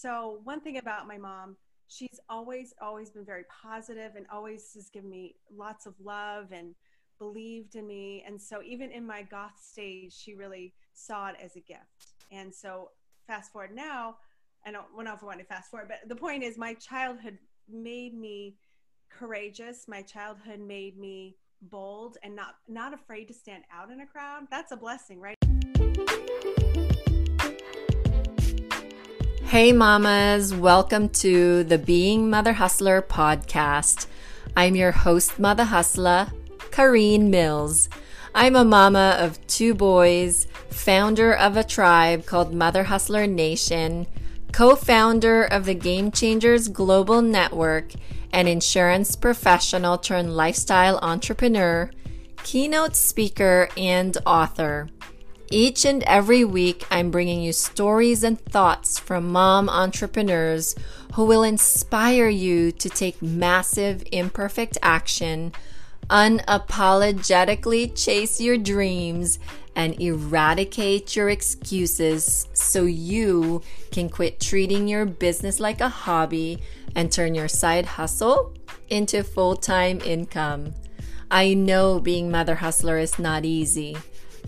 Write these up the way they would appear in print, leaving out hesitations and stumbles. So one thing about my mom, she's always been very positive and always has given me lots of love and believed in me. And so even in my goth stage, she really saw it as a gift. And so fast forward now, I don't know if I want to fast forward, but the point is my childhood made me courageous. My childhood made me bold and not afraid to stand out in a crowd. That's a blessing, right? Hey mamas, welcome to the Being Mother Hustler podcast. I'm your host, Mother Hustler, Karine Mills. I'm a mama of two boys, founder of a tribe called Mother Hustler Nation, co-founder of the Game Changers Global Network, an insurance professional turned lifestyle entrepreneur, keynote speaker, and author. Each and every week, I'm bringing you stories and thoughts from mom entrepreneurs who will inspire you to take massive, imperfect action, unapologetically chase your dreams, and eradicate your excuses so you can quit treating your business like a hobby and turn your side hustle into full-time income. I know being Mother Hustler is not easy,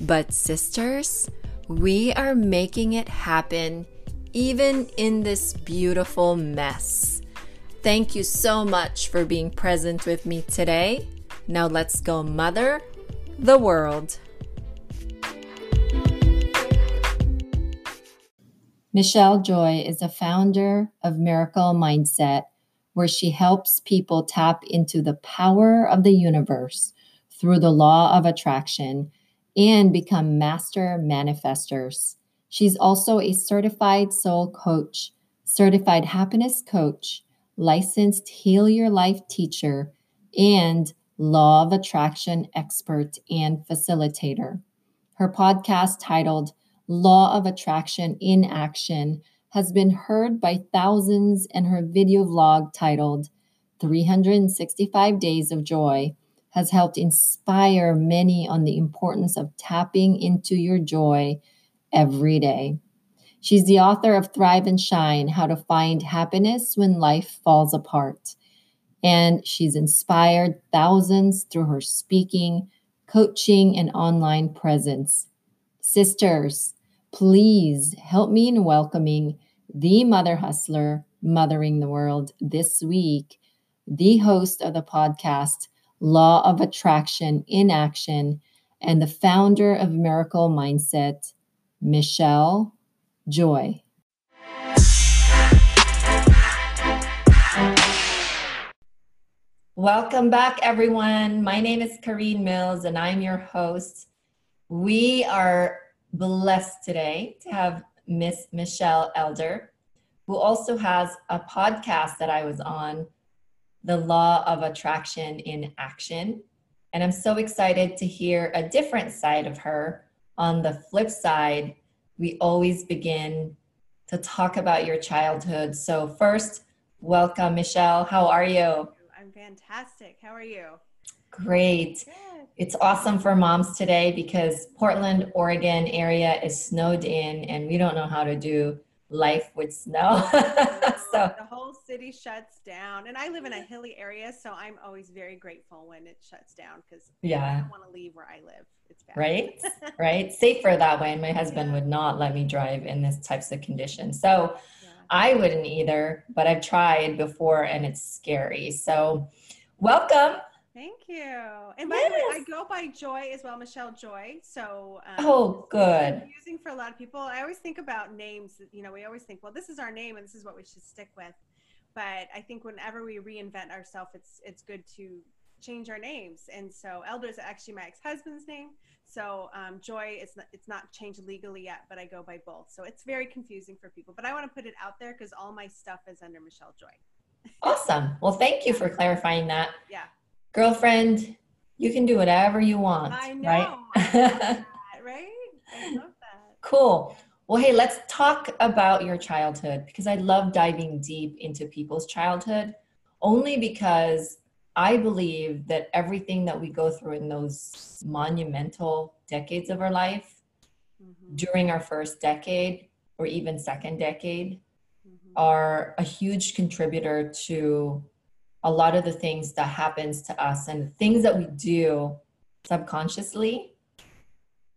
but sisters, we are making it happen even in this beautiful mess. Thank you so much for being present with me today. Now let's go mother the world. Michelle Joy is a founder of Miracle Mindset, where she helps people tap into the power of the universe through the law of attraction and become master manifestors. She's also a certified soul coach, certified happiness coach, licensed heal your life teacher, and law of attraction expert and facilitator. Her podcast, titled Law of Attraction in Action, has been heard by thousands, and her video vlog titled 365 Days of Joy has helped inspire many on the importance of tapping into your joy every day. She's the author of Thrive and Shine, How to Find Happiness When Life Falls Apart. And she's inspired thousands through her speaking, coaching, and online presence. Sisters, please help me in welcoming the Mother Hustler mothering the world this week, the host of the podcast, Law of Attraction in Action, and the founder of Miracle Mindset, Michelle Joy. Welcome back, everyone. My name is Karine Mills, and I'm your host. We are blessed today to have Miss Michelle Elder, who also has a podcast that I was on, The Law of Attraction in Action. And I'm so excited to hear a different side of her. On the flip side, we always begin to talk about your childhood. So first, welcome, Michelle. How are you? I'm fantastic. How are you? Great. Good. It's awesome for moms today because Portland, Oregon area is snowed in and we don't know how to do life with snow. So the whole city shuts down, and I live in a hilly area, so I'm always very grateful when it shuts down because I don't want to leave where I live. It's bad. Right. Safer that way. And my husband would not let me drive in this types of conditions. So I wouldn't either, but I've tried before and it's scary. So welcome. Thank you. And by the way, I go by Joy as well, Michelle Joy. So oh, good. Using for a lot of people. I always think about names. You know, we always think, well, this is our name and this is what we should stick with. But I think whenever we reinvent ourselves, it's good to change our names. And so Elder is actually my ex-husband's name. So Joy, it's not changed legally yet, but I go by both. So it's very confusing for people. But I want to put it out there because all my stuff is under Michelle Joy. Awesome. Well, thank you for clarifying that. Yeah. Girlfriend, you can do whatever you want. I know. Right? I love that, right? I love that. Cool. Well, hey, let's talk about your childhood because I love diving deep into people's childhood only because I believe that everything that we go through in those monumental decades of our life, during our first decade or even second decade, are a huge contributor to a lot of the things that happens to us and the things that we do subconsciously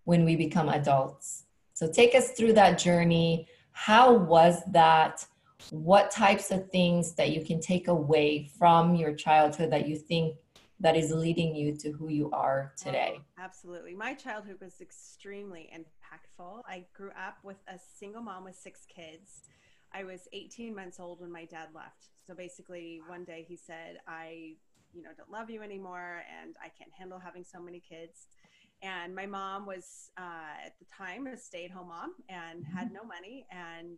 when we become adults. So take us through that journey. How was that? What types of things that you can take away from your childhood that you think that is leading you to who you are today? Oh, absolutely. My childhood was extremely impactful. I grew up with a single mom with 6 kids. I was 18 months old when my dad left. So basically one day he said, I don't love you anymore and I can't handle having so many kids. And my mom was at the time a stay-at-home mom and had no money and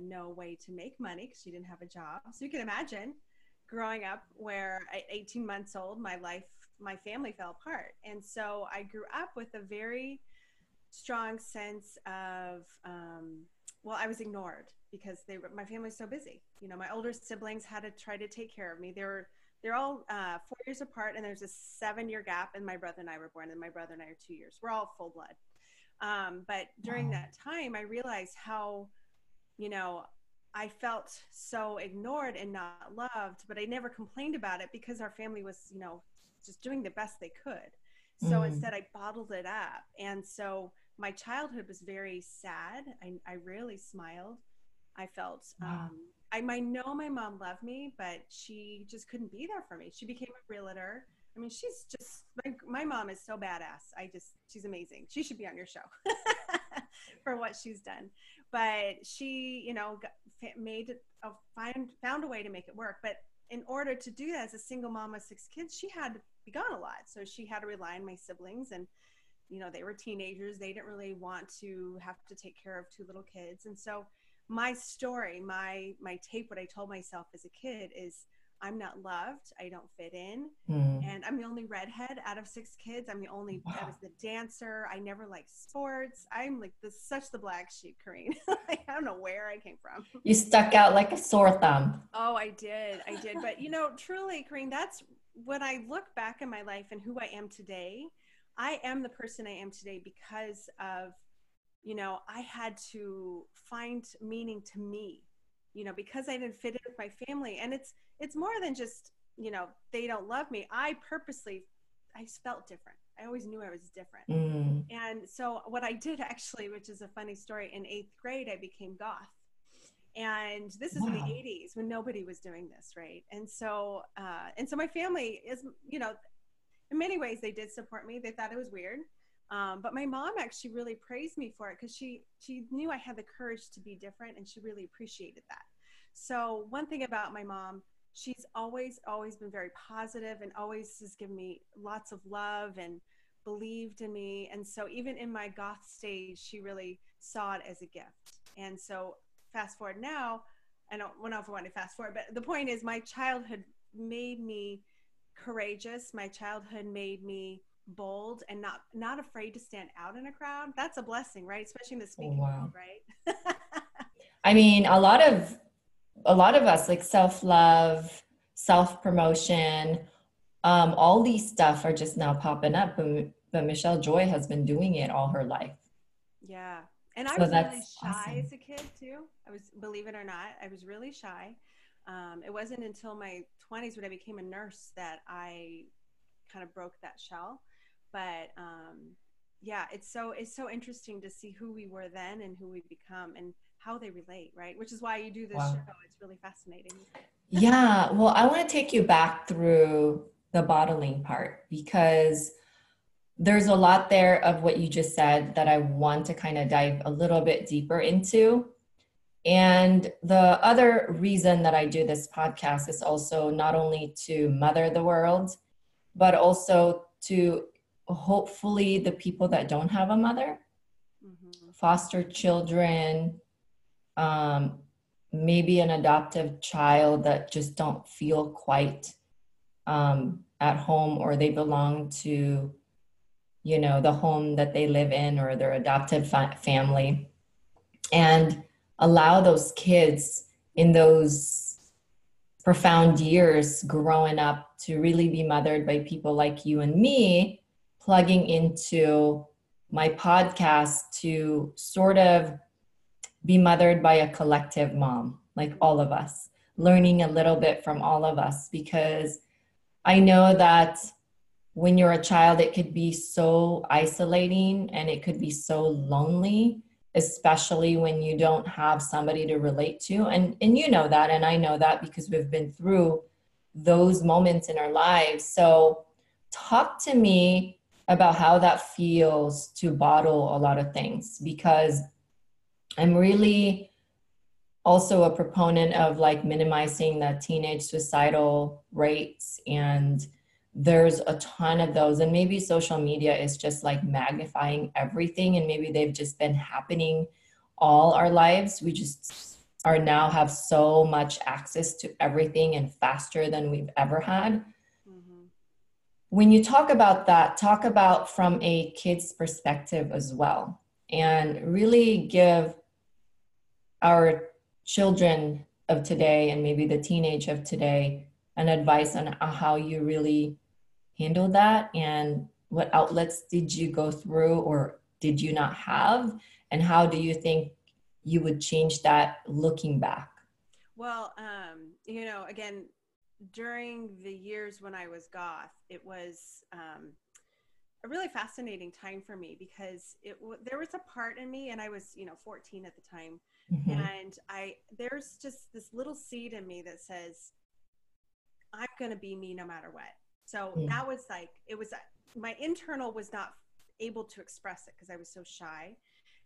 no way to make money because she didn't have a job. So you can imagine growing up where at 18 months old, my family fell apart. And so I grew up with a very strong sense of, I was ignored because my family's so busy. My older siblings had to try to take care of me. They're all 4 years apart, and there's a 7-year gap, and my brother and I were born, and my brother and I are 2 years. We're all full blood. But during that time, I realized how, I felt so ignored and not loved, but I never complained about it because our family was, just doing the best they could. So instead, I bottled it up. And so my childhood was very sad. I rarely smiled. I felt... I know my mom loved me, but she just couldn't be there for me. She became a realtor. I mean, she's just, my mom is so badass. She's amazing. She should be on your show for what she's done. But she, found a way to make it work. But in order to do that as a single mom with 6 kids, she had to be gone a lot. So she had to rely on my siblings and, they were teenagers. They didn't really want to have to take care of 2 little kids. And so my story, my tape, what I told myself as a kid is I'm not loved. I don't fit in. And I'm the only redhead out of 6 kids. I'm the only, I was the dancer. I never liked sports. I'm like such the black sheep, Karine. Like, I don't know where I came from. You stuck out like a sore thumb. Oh, I did. But truly, Karine, that's when I look back in my life and who I am today. I am the person I am today because of I had to find meaning to me, because I didn't fit in with my family. And it's more than just, they don't love me. I felt different. I always knew I was different. And so what I did actually, which is a funny story, in 8th grade, I became goth. And this is in the 80s when nobody was doing this, right? And so, my family is, in many ways they did support me. They thought it was weird. But my mom actually really praised me for it because she knew I had the courage to be different, and she really appreciated that. So one thing about my mom, she's always been very positive and always has given me lots of love and believed in me. And so even in my goth stage, she really saw it as a gift. And so fast forward now, I don't know if I want to fast forward, but the point is my childhood made me courageous. My childhood made me bold and not afraid to stand out in a crowd. That's a blessing, right? Especially in the speaking world, right? I mean, a lot of us, like self-love, self-promotion, all these stuff are just now popping up, but Michelle Joy has been doing it all her life. Yeah. And I was really shy as a kid too. Believe it or not, I was really shy. It wasn't until my 20s when I became a nurse that I kind of broke that shell. But it's so interesting to see who we were then and who we become and how they relate, right? Which is why you do this show. It's really fascinating. Yeah. Well, I want to take you back through the bottling part because there's a lot there of what you just said that I want to kind of dive a little bit deeper into. And the other reason that I do this podcast is also not only to mother the world, but also to hopefully the people that don't have a mother, foster children, maybe an adoptive child that just don't feel quite at home, or they belong to, the home that they live in or their adopted family, and allow those kids in those profound years growing up to really be mothered by people like you and me, plugging into my podcast to sort of be mothered by a collective mom. like all of us, learning a little bit from all of us, because I know that when you're a child, it could be so isolating and it could be so lonely, especially when you don't have somebody to relate to. And you know that, and I know that because we've been through those moments in our lives. So talk to me about how that feels to bottle a lot of things, because I'm really also a proponent of like minimizing the teenage suicidal rates, and there's a ton of those, and maybe social media is just like magnifying everything, and maybe they've just been happening all our lives. We just are now have so much access to everything and faster than we've ever had. Mm-hmm. When you talk about that, talk about from a kid's perspective as well, and really give our children of today and maybe the teenage of today an advice on how you really handled that, and what outlets did you go through or did you not have, and how do you think you would change that looking back? Well, you know, again, during the years when I was goth, it was a really fascinating time for me, because there was a part in me, and I was, you know, 14 at the time, mm-hmm. and there's just this little seed in me that says, I'm going to be me no matter what. So yeah. That was like, it was, my internal was not able to express it because I was so shy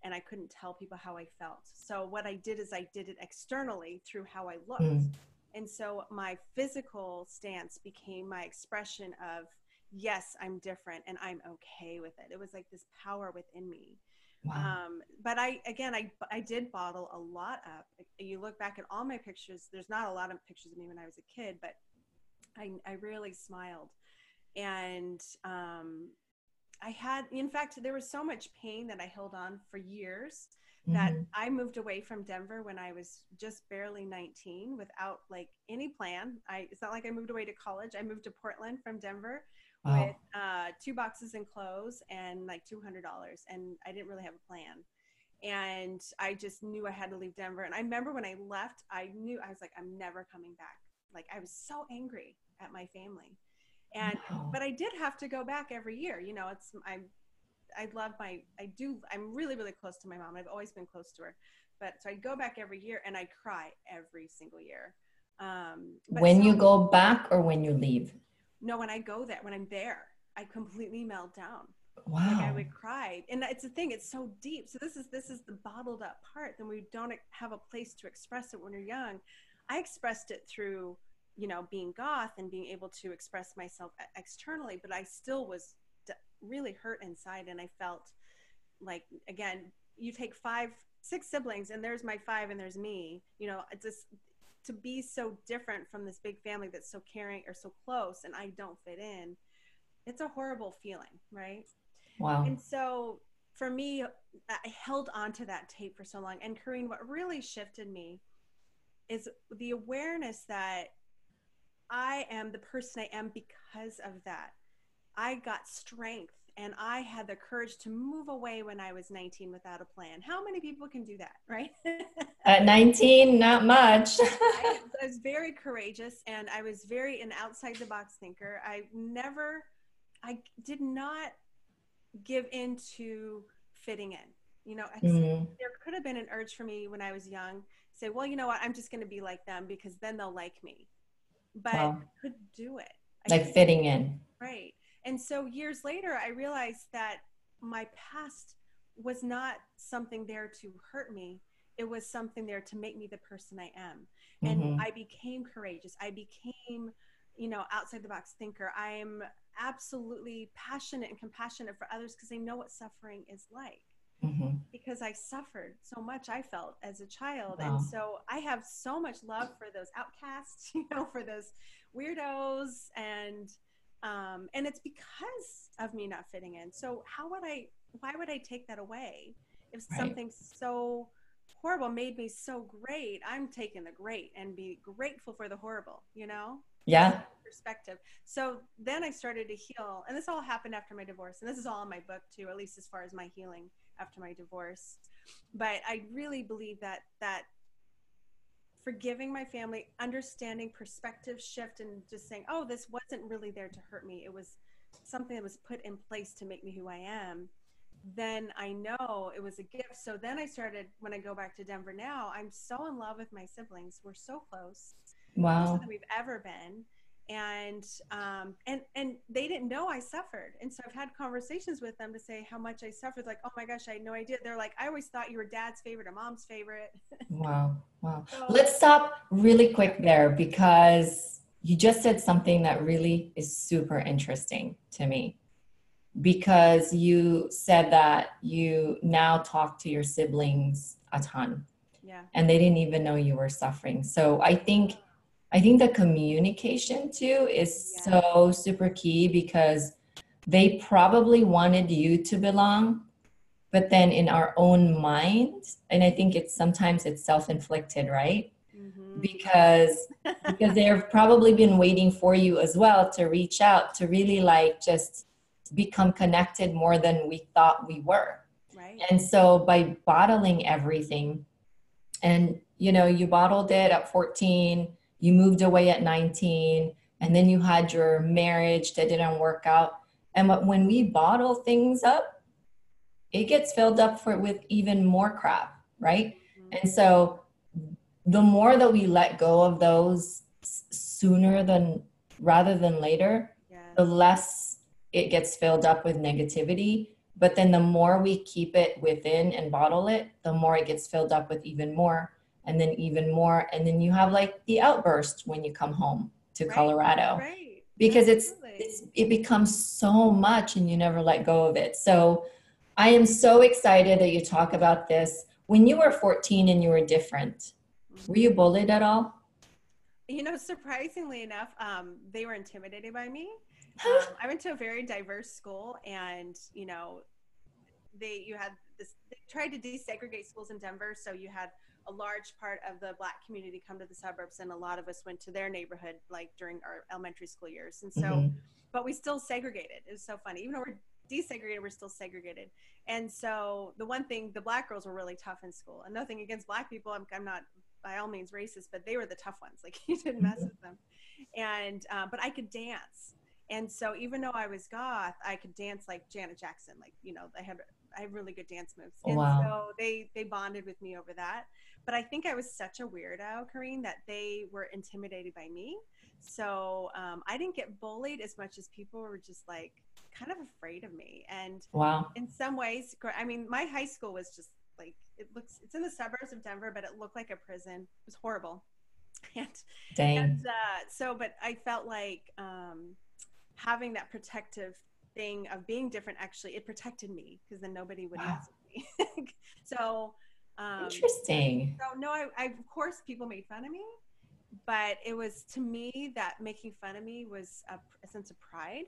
and I couldn't tell people how I felt. So what I did is I did it externally through how I looked. Mm. And so my physical stance became my expression of, yes, I'm different and I'm okay with it. It was like this power within me. Wow. But I did bottle a lot up. You look back at all my pictures, there's not a lot of pictures of me when I was a kid, but I really smiled. And in fact, there was so much pain that I held on for years mm-hmm. that I moved away from Denver when I was just barely 19 without like any plan. It's not like I moved away to college. I moved to Portland from Denver wow. with 2 boxes in clothes and like $200. And I didn't really have a plan. And I just knew I had to leave Denver. And I remember when I left, I knew, I was like, I'm never coming back. Like I was so angry at my family, and wow. but I did have to go back every year. You know, I'm really, really close to my mom. I've always been close to her, but so I go back every year and I cry every single year. You go back or when you leave? No, when I go there, when I'm there, I completely melt down. Wow. Like I would cry, and it's the thing. It's so deep. So this is the bottled up part. Then we don't have a place to express it when you're young. I expressed it through, you know, being goth and being able to express myself externally, but I still was really hurt inside. And I felt like, again, you take 5, 6 siblings, and there's my 5 and there's me, you know, just to be so different from this big family that's so caring or so close, and I don't fit in. It's a horrible feeling, right? Wow. And so for me, I held onto that tape for so long. And Karine, what really shifted me is the awareness that I am the person I am because of that. I got strength and I had the courage to move away when I was 19 without a plan. How many people can do that, right? At 19, not much. I was very courageous, and I was very an outside the box thinker. I did not give in to fitting in. You know, mm-hmm. There could have been an urge for me when I was young say, well, you know what, I'm just going to be like them because then they'll like me. But wow. I could do it. Like fitting in. Right. And so years later, I realized that my past was not something there to hurt me. It was something there to make me the person I am. And mm-hmm. I became courageous. I became, you know, outside the box thinker. I am absolutely passionate and compassionate for others because I know what suffering is like. Mm-hmm. Because I suffered so much, I felt, as a child. Wow. And so I have so much love for those outcasts, you know, for those weirdos. And it's because of me not fitting in. So why would I take that away? If right. something so horrible made me so great, I'm taking the great and be grateful for the horrible, you know? Yeah. Perspective. So then I started to heal, and this all happened after my divorce. And this is all in my book too, at least as far as my healing after my divorce. But I really believe that forgiving my family, understanding, perspective shift, and just saying, oh, this wasn't really there to hurt me. It was something that was put in place to make me who I am. Then I know it was a gift. So then I started, when I go back to Denver now, I'm so in love with my siblings. We're so close. Wow. Closer than we've ever been. And they didn't know I suffered. And so I've had conversations with them to say how much I suffered. Like, oh my gosh, I had no idea. They're like, I always thought you were dad's favorite or mom's favorite. Wow. Wow. So, let's stop really quick there, because you just said something that really is super interesting to me, because you said that you now talk to your siblings a ton. Yeah. And they didn't even know you were suffering. So I think the communication too is so super key, because they probably wanted you to belong, but then in our own minds, and I think it's sometimes it's self-inflicted, right? Mm-hmm. Because they've probably been waiting for you as well to reach out, to really like just become connected more than we thought we were. Right. And so by bottling everything, and you know, you bottled it at 14, you moved away at 19, and then you had your marriage that didn't work out. And when we bottle things up, it gets filled up with even more crap, right? Mm-hmm. And so the more that we let go of those rather than later, the less it gets filled up with negativity. But then the more we keep it within and bottle it, the more it gets filled up with even more. And then even more. And then you have like the outburst when you come home to Colorado, right. Because it becomes so much and you never let go of it. So I am so excited that you talk about this. When you were 14 and you were different, were you bullied at all? You know, surprisingly enough, they were intimidated by me. I went to a very diverse school, and you know, they tried to desegregate schools in Denver. So you had a large part of the Black community come to the suburbs, and a lot of us went to their neighborhood like during our elementary school years. And so, but we still segregated. It was so funny. Even though we're desegregated, we're still segregated. And so the one thing, the Black girls were really tough in school, and nothing against Black people. I'm not by all means racist, but they were the tough ones. Like, you didn't mess with them. And, but I could dance. And so even though I was goth, I could dance like Janet Jackson. Like, you know, I had really good dance moves. And so they bonded with me over that. But I think I was such a weirdo, Karine, that they were intimidated by me. So I didn't get bullied as much as people were just like kind of afraid of me. And in some ways, I mean, my high school was just like, it's in the suburbs of Denver, but it looked like a prison. It was horrible. But I felt like having that protective thing of being different, actually, it protected me, because then nobody would mess with me. So... interesting. So no, I of course people made fun of me, but it was, to me, that making fun of me was a sense of pride,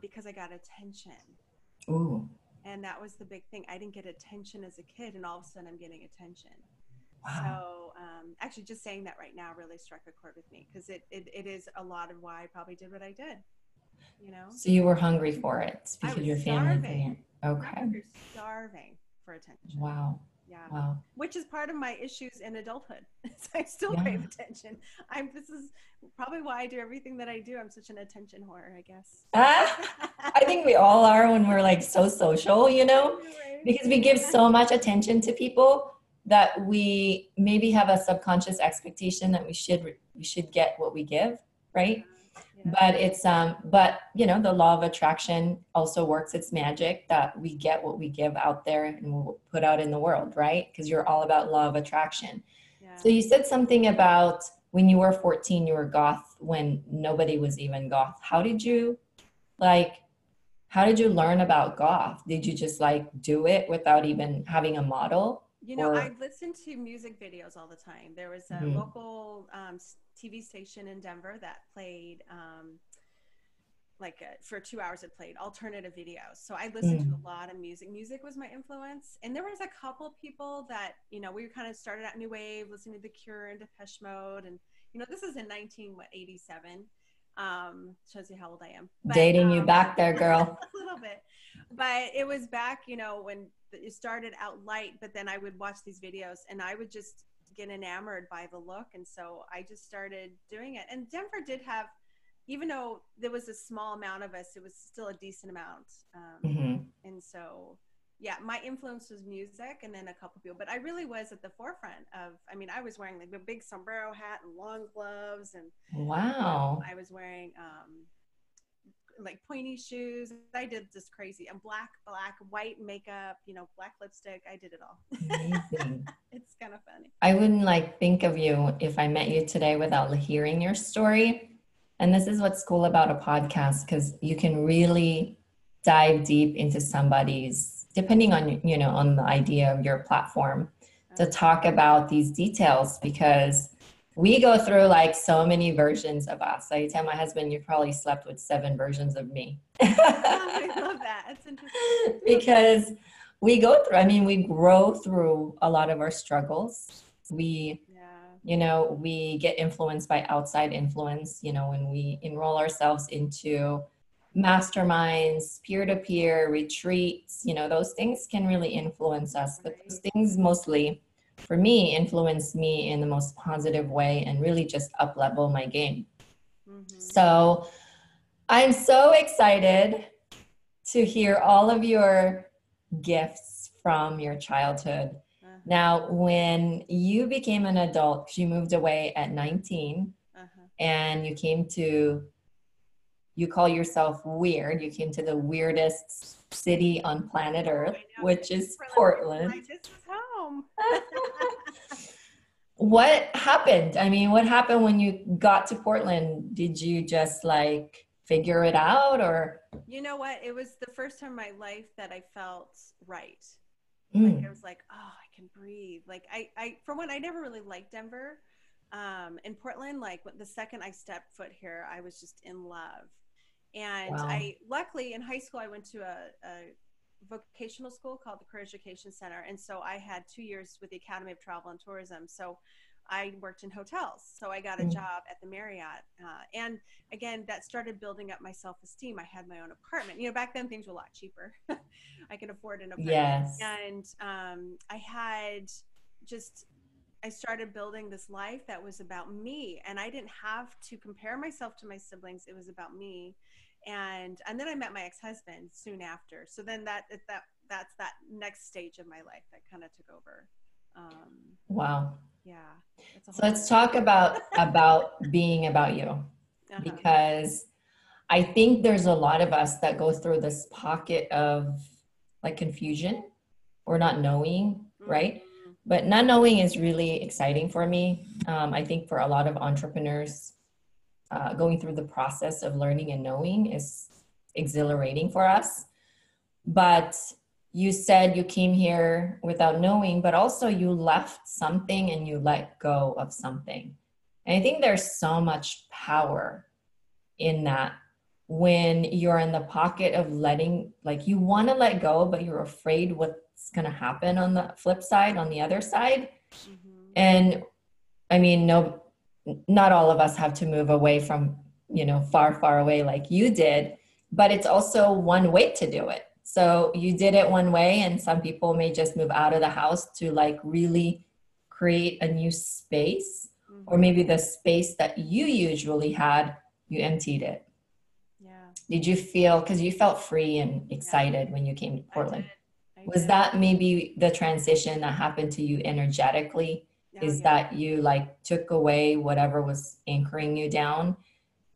because I got attention. Ooh. And that was the big thing. I didn't get attention as a kid, and all of a sudden I'm getting attention. Wow. So actually just saying that right now really struck a chord with me, because it is a lot of why I probably did what I did, you know? So you were hungry for it because your family didn't. Okay. You're starving for attention. Wow. Yeah. Wow. Which is part of my issues in adulthood. So I still crave attention. This is probably why I do everything that I do. I'm such an attention whore, I guess. I think we all are when we're like so social, you know, because we give so much attention to people that we maybe have a subconscious expectation that we should get what we give, right? Yeah. But it's but you know, the law of attraction also works its magic, that we get what we give out there and we'll put out in the world, right? Because you're all about law of attraction. Yeah. So you said something about when you were 14, you were goth when nobody was even goth. How did you learn about goth? Did you just like do it without even having a model? You know, I listened to music videos all the time. There was a local TV station in Denver that played, for 2 hours it played alternative videos. So I listened to a lot of music. Music was my influence. And there was a couple people that, you know, we kind of started out new wave, listening to The Cure and Depeche Mode. And, you know, this is in 1987. Shows you how old I am. But, dating you back there, girl. A little bit. But it was back, you know, when it started out light, but then I would watch these videos and I would just get enamored by the look. And so I just started doing it. And Denver did have, even though there was a small amount of us, it was still a decent amount. And so, yeah, my influence was music and then a couple people, but I really was at the forefront of, I mean, I was wearing like a big sombrero hat and long gloves and I was wearing like pointy shoes. I did this crazy and black, white makeup, you know, black lipstick. I did it all. Amazing. It's kind of funny. I wouldn't like think of you if I met you today without hearing your story. And this is what's cool about a podcast, because you can really dive deep into somebody's, depending on, you know, on the idea of your platform, to talk about these details, because we go through like so many versions of us. I tell my husband, you probably slept with 7 versions of me. I love that. It's interesting. Because we go through, I mean, we grow through a lot of our struggles. We, you know, we get influenced by outside influence, you know, when we enroll ourselves into masterminds, peer-to-peer retreats, you know, those things can really influence us. But those things mostly, for me, influence me in the most positive way and really just up-level my game. So I'm so excited to hear all of your gifts from your childhood. Now, when you became an adult, 'cause you moved away at 19 and you came to, you call yourself weird. You came to the weirdest city on planet Earth, which is Portland. I just was home. What happened? I mean, what happened when you got to Portland? Did you just like figure it out, or? You know what? It was the first time in my life that I felt right. Like I was like, oh, I can breathe. Like I for one, I never really liked Denver. In Portland, like the second I stepped foot here, I was just in love. And I luckily in high school, I went to a vocational school called the Career Education Center. And so I had 2 years with the Academy of Travel and Tourism. So I worked in hotels. So I got a job at the Marriott. And again, that started building up my self-esteem. I had my own apartment. You know, back then things were a lot cheaper. I could afford an apartment. And I had just, I started building this life that was about me, and I didn't have to compare myself to my siblings. It was about me. And then I met my ex-husband soon after. So then that's that next stage of my life that kind of took over. Yeah. So let's talk about being about you, because I think there's a lot of us that go through this pocket of like confusion or not knowing, right? But not knowing is really exciting for me. I think for a lot of entrepreneurs, going through the process of learning and knowing is exhilarating for us. But you said you came here without knowing, but also you left something and you let go of something. And I think there's so much power in that when you're in the pocket of letting, like you want to let go, but you're afraid what's going to happen on the flip side, on the other side. And I mean, no, not all of us have to move away from, you know, far, far away like you did, but it's also one way to do it. So you did it one way, and some people may just move out of the house to like really create a new space, or maybe the space that you usually had, you emptied it. Did you feel, because you felt free and excited when you came to Portland. Was that maybe the transition that happened to you energetically? That you like took away whatever was anchoring you down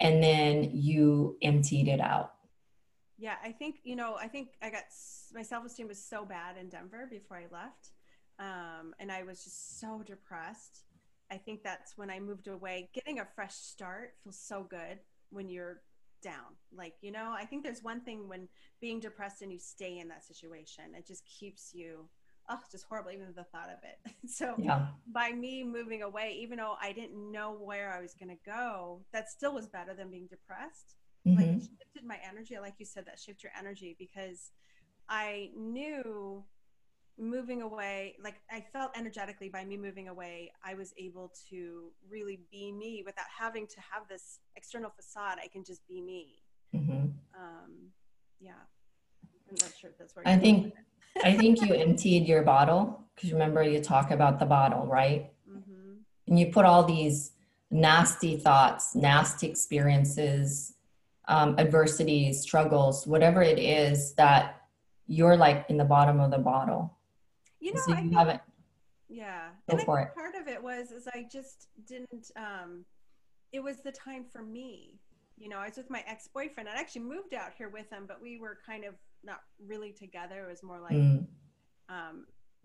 and then you emptied it out? Yeah, I think, you know, I think I got, my self-esteem was so bad in Denver before I left. And I was just so depressed. I think that's when I moved away. Getting a fresh start feels so good when you're down. Like, you know, I think there's one thing when being depressed and you stay in that situation, it just keeps you, oh, just horrible, even the thought of it. So by me moving away, even though I didn't know where I was going to go, that still was better than being depressed. Like it shifted my energy. Like you said, that shift your energy, because I knew moving away, like I felt energetically by me moving away, I was able to really be me without having to have this external facade. I can just be me. I'm not sure if that's where I think you emptied your bottle, because remember you talk about the bottle, right? And you put all these nasty thoughts, nasty experiences, adversities, struggles, whatever it is that you're like in the bottom of the bottle. You know, so you haven't. Yeah. Go for it. Part of it was I just didn't, it was the time for me. You know, I was with my ex-boyfriend. I actually moved out here with him, but we were kind of not really together. It was more like,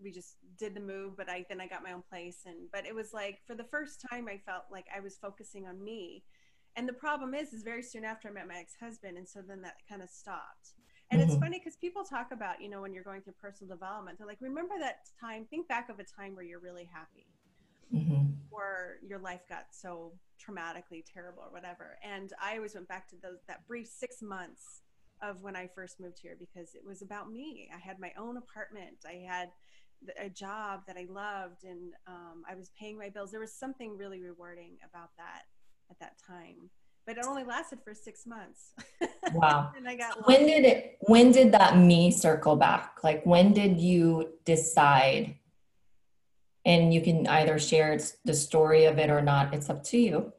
we just did the move, but then I got my own place. But it was like, for the first time, I felt like I was focusing on me. And the problem is very soon after I met my ex-husband. And so then that kind of stopped. And it's funny because people talk about, you know, when you're going through personal development, they're like, remember that time, think back of a time where you're really happy or your life got so traumatically terrible or whatever. And I always went back to that brief 6 months of when I first moved here, because it was about me. I had my own apartment. I had a job that I loved, and I was paying my bills. There was something really rewarding about that at that time. But it only lasted for 6 months. Wow. And I got so when did that me circle back? Like, when did you decide? And you can either share the story of it or not. It's up to you.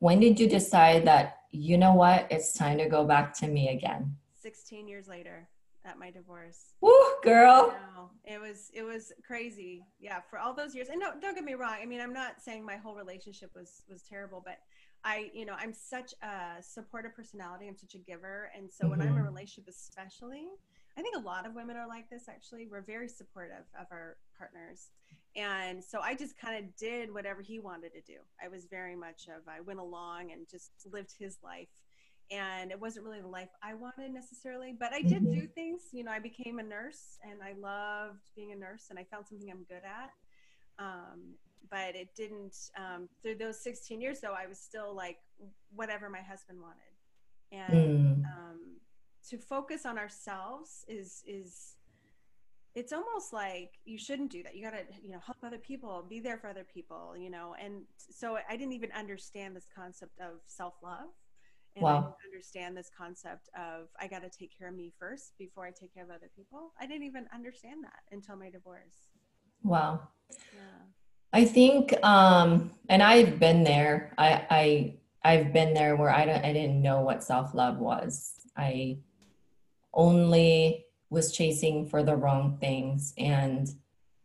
When did you decide that, you know what, it's time to go back to me again? 16 years later at my divorce. Woo, girl. It was crazy. Yeah. For all those years. And no, don't get me wrong. I mean, I'm not saying my whole relationship was terrible, but you know, I'm such a supportive personality. I'm such a giver. And so when I'm in a relationship, especially, I think a lot of women are like this, actually. We're very supportive of our partners. And so I just kind of did whatever he wanted to do. I was very much I went along and just lived his life. And it wasn't really the life I wanted necessarily, but I did do things. You know, I became a nurse, and I loved being a nurse, and I found something I'm good at. But it didn't, through those 16 years though, I was still like, whatever my husband wanted. And to focus on ourselves is it's almost like you shouldn't do that. You gotta, you know, help other people, be there for other people, you know? And so I didn't even understand this concept of self-love. And wow. I didn't understand this concept of, I gotta take care of me first before I take care of other people. I didn't even understand that until my divorce. Wow. Yeah. I think, and I've been there. I've been there where I didn't know what self-love was. I only was chasing for the wrong things. And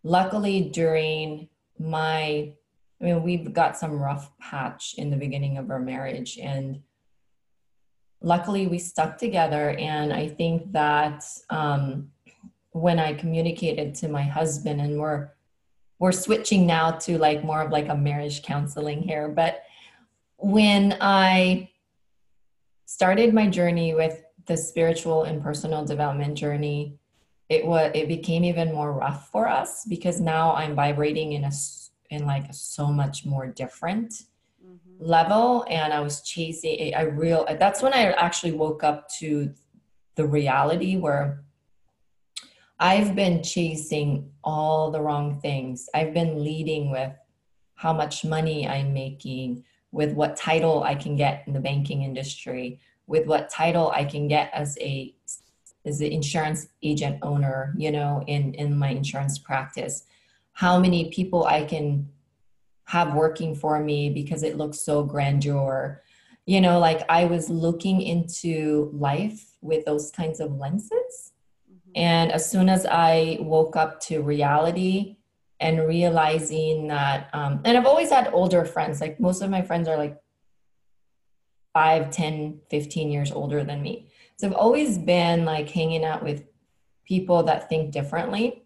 luckily during we've got some rough patch in the beginning of our marriage, and luckily we stuck together. And I think that, when I communicated to my husband, and we're switching now to like more of like a marriage counseling here. But when I started my journey with the spiritual and personal development journey, it became even more rough for us, because now I'm vibrating in so much more different level. And I was chasing, that's when I actually woke up to the reality where I've been chasing all the wrong things. I've been leading with how much money I'm making, with what title I can get in the banking industry, with what title I can get as an insurance agent owner, you know, in my insurance practice, how many people I can have working for me because it looks so grandeur. You know, like I was looking into life with those kinds of lenses. And as soon as I woke up to reality and realizing that, and I've always had older friends, like most of my friends are like 5, 10, 15 years older than me. So I've always been like hanging out with people that think differently.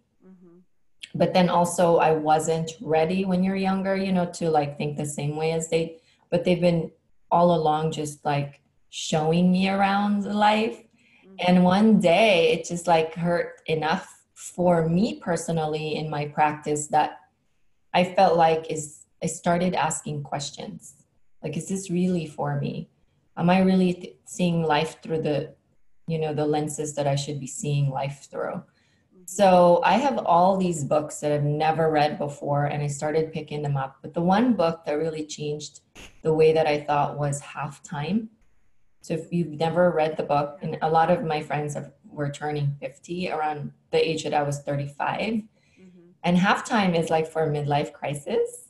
But then also I wasn't ready when you're younger, you know, to like think the same way as but they've been all along just like showing me around life. And one day it just like hurt enough for me personally in my practice that I felt like I started asking questions. Like, is this really for me? Am I really seeing life through the lenses that I should be seeing life through? So I have all these books that I've never read before, and I started picking them up. But the one book that really changed the way that I thought was Halftime. So if you've never read the book, and a lot of my friends were turning 50 around the age that I was 35. And Halftime is like for a midlife crisis.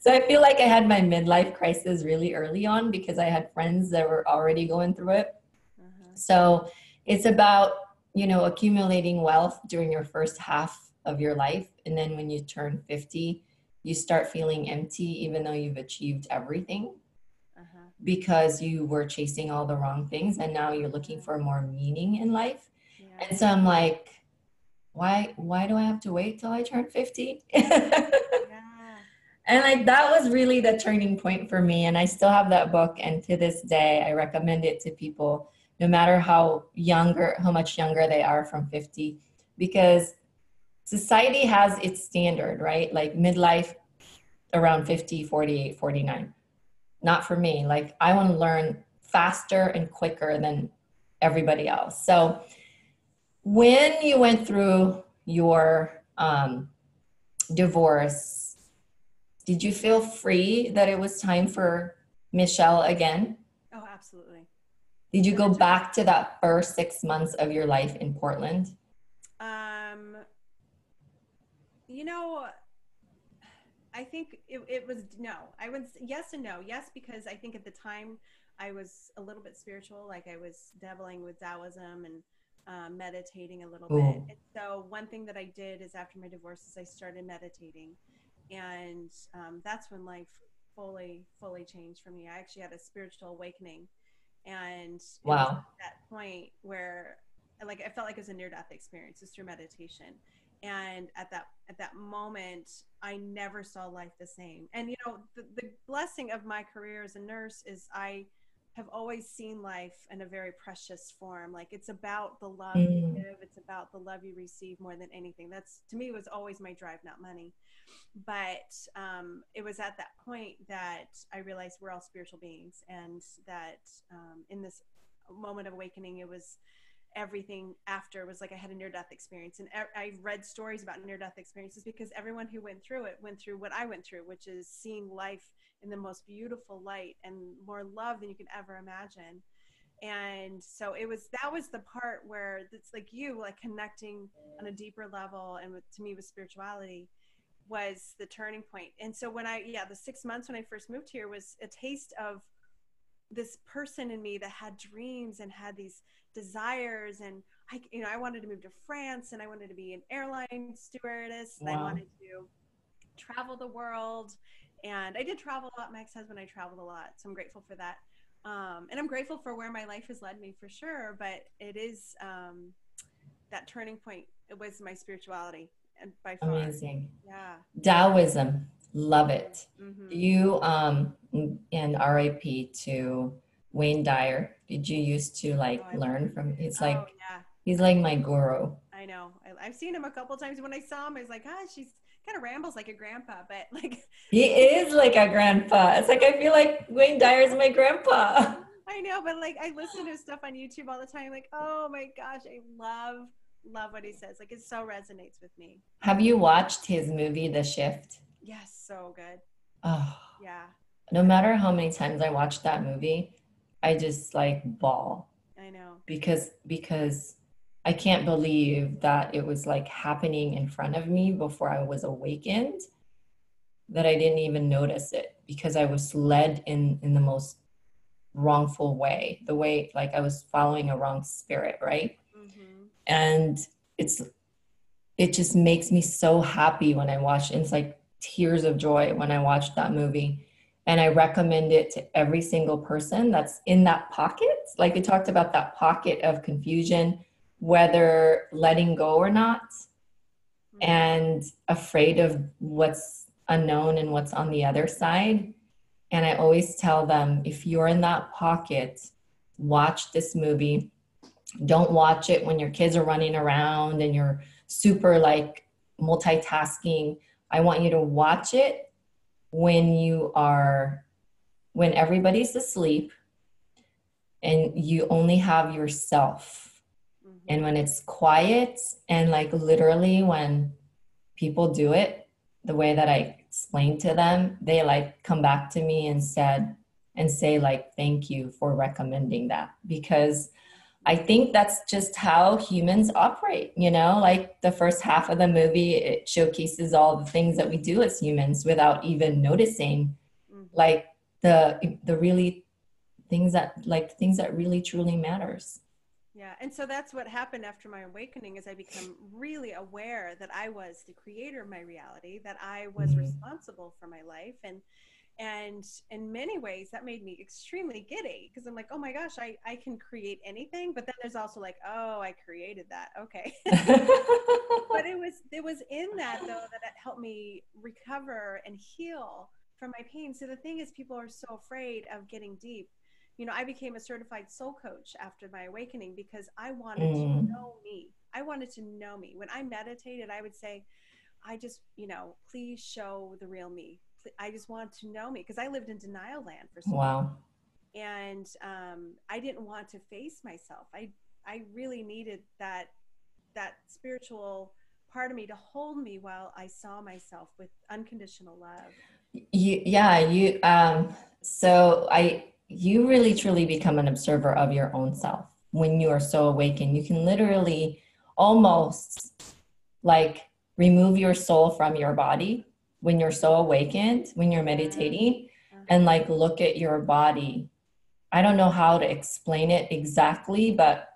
So I feel like I had my midlife crisis really early on because I had friends that were already going through it. Mm-hmm. So it's about, you know, accumulating wealth during your first half of your life. And then when you turn 50, you start feeling empty, even though you've achieved everything, because you were chasing all the wrong things. And now you're looking for more meaning in life. Yeah. And so I'm like, why do I have to wait till I turn 50? Yeah. And like, that was really the turning point for me. And I still have that book. And to this day, I recommend it to people, no matter how much younger they are from 50, because society has its standard, right? Like midlife around 50, 48, 49. Not for me. Like, I want to learn faster and quicker than everybody else. So when you went through your divorce, did you feel free that it was time for Michelle again? Oh, absolutely. Did you go back to that first 6 months of your life in Portland? You know, I think it was no. I would say yes and no. Yes, because I think at the time I was a little bit spiritual, like I was dabbling with Taoism and meditating a little bit. And so one thing that I did is after my divorce is I started meditating, and that's when life fully changed for me. I actually had a spiritual awakening, and wow, it was at that point where like I felt like it was a near-death experience, just through meditation. And at that moment, I never saw life the same. And, you know, the blessing of my career as a nurse is I have always seen life in a very precious form. Like, it's about the love you give. It's about the love you receive more than anything. That's, to me, was always my drive, not money. But it was at that point that I realized we're all spiritual beings, and that in this moment of awakening, it was everything after was like I had a near-death experience. And I read stories about near-death experiences because everyone who went through it went through what I went through, which is seeing life in the most beautiful light and more love than you could ever imagine. And so that was the part where it's like you like connecting on a deeper level, and to me with spirituality was the turning point. And so when the 6 months when I first moved here was a taste of this person in me that had dreams and had these desires, and I wanted to move to France, and I wanted to be an airline stewardess, and I wanted to travel the world. And I did travel a lot. My ex-husband, I traveled a lot, so I'm grateful for that. And I'm grateful for where my life has led me for sure, but it is that turning point. It was my spirituality, and by far. Amazing. Yeah. Taoism. Love it. Mm-hmm. You and RIP to Wayne Dyer. Did you used to learn from? It's like he's like my guru. I know. I've seen him a couple times. When I saw him, I was like, she's kind of rambles like a grandpa, but like he is like a grandpa. It's like I feel like Wayne Dyer's my grandpa. I know, but like I listen to stuff on YouTube all the time. Like, oh my gosh, I love what he says. Like, it so resonates with me. Have you watched his movie, The Shift? Yes, so good. Oh, yeah. No matter how many times I watch that movie, I just like bawl. I know. Because I can't believe that it was like happening in front of me before I was awakened, that I didn't even notice it, because I was led in the most wrongful way, the way like I was following a wrong spirit, right? Mm-hmm. And it just makes me so happy when I watch it. It's like tears of joy when I watched that movie. And I recommend it to every single person that's in that pocket. Like we talked about, that pocket of confusion, whether letting go or not, and afraid of what's unknown and what's on the other side. And I always tell them, if you're in that pocket, watch this movie. Don't watch it when your kids are running around and you're super like multitasking. I want you to watch it when everybody's asleep and you only have yourself. Mm-hmm. And when it's quiet, and like literally when people do it the way that I explained to them, they like come back to me and say like, thank you for recommending that, because I think that's just how humans operate, you know, like the first half of the movie, it showcases all the things that we do as humans without even noticing, like the really things that, like things that really truly matters. Yeah. And so that's what happened after my awakening is I became really aware that I was the creator of my reality, that I was responsible for my life. And in many ways that made me extremely giddy because I'm like, oh my gosh, I can create anything. But then there's also like, oh, I created that. Okay. But it was in that though, that it helped me recover and heal from my pain. So the thing is people are so afraid of getting deep. You know, I became a certified soul coach after my awakening because I wanted to know me. I wanted to know me. When I meditated, I would say, I just, you know, please show the real me. I just want to know me because I lived in denial land for so long. And I didn't want to face myself. I really needed that spiritual part of me to hold me while I saw myself with unconditional love. You really truly become an observer of your own self when you are so awakened. You can literally almost like remove your soul from your body when you're so awakened, when you're meditating and like look at your body. I don't know how to explain it exactly, but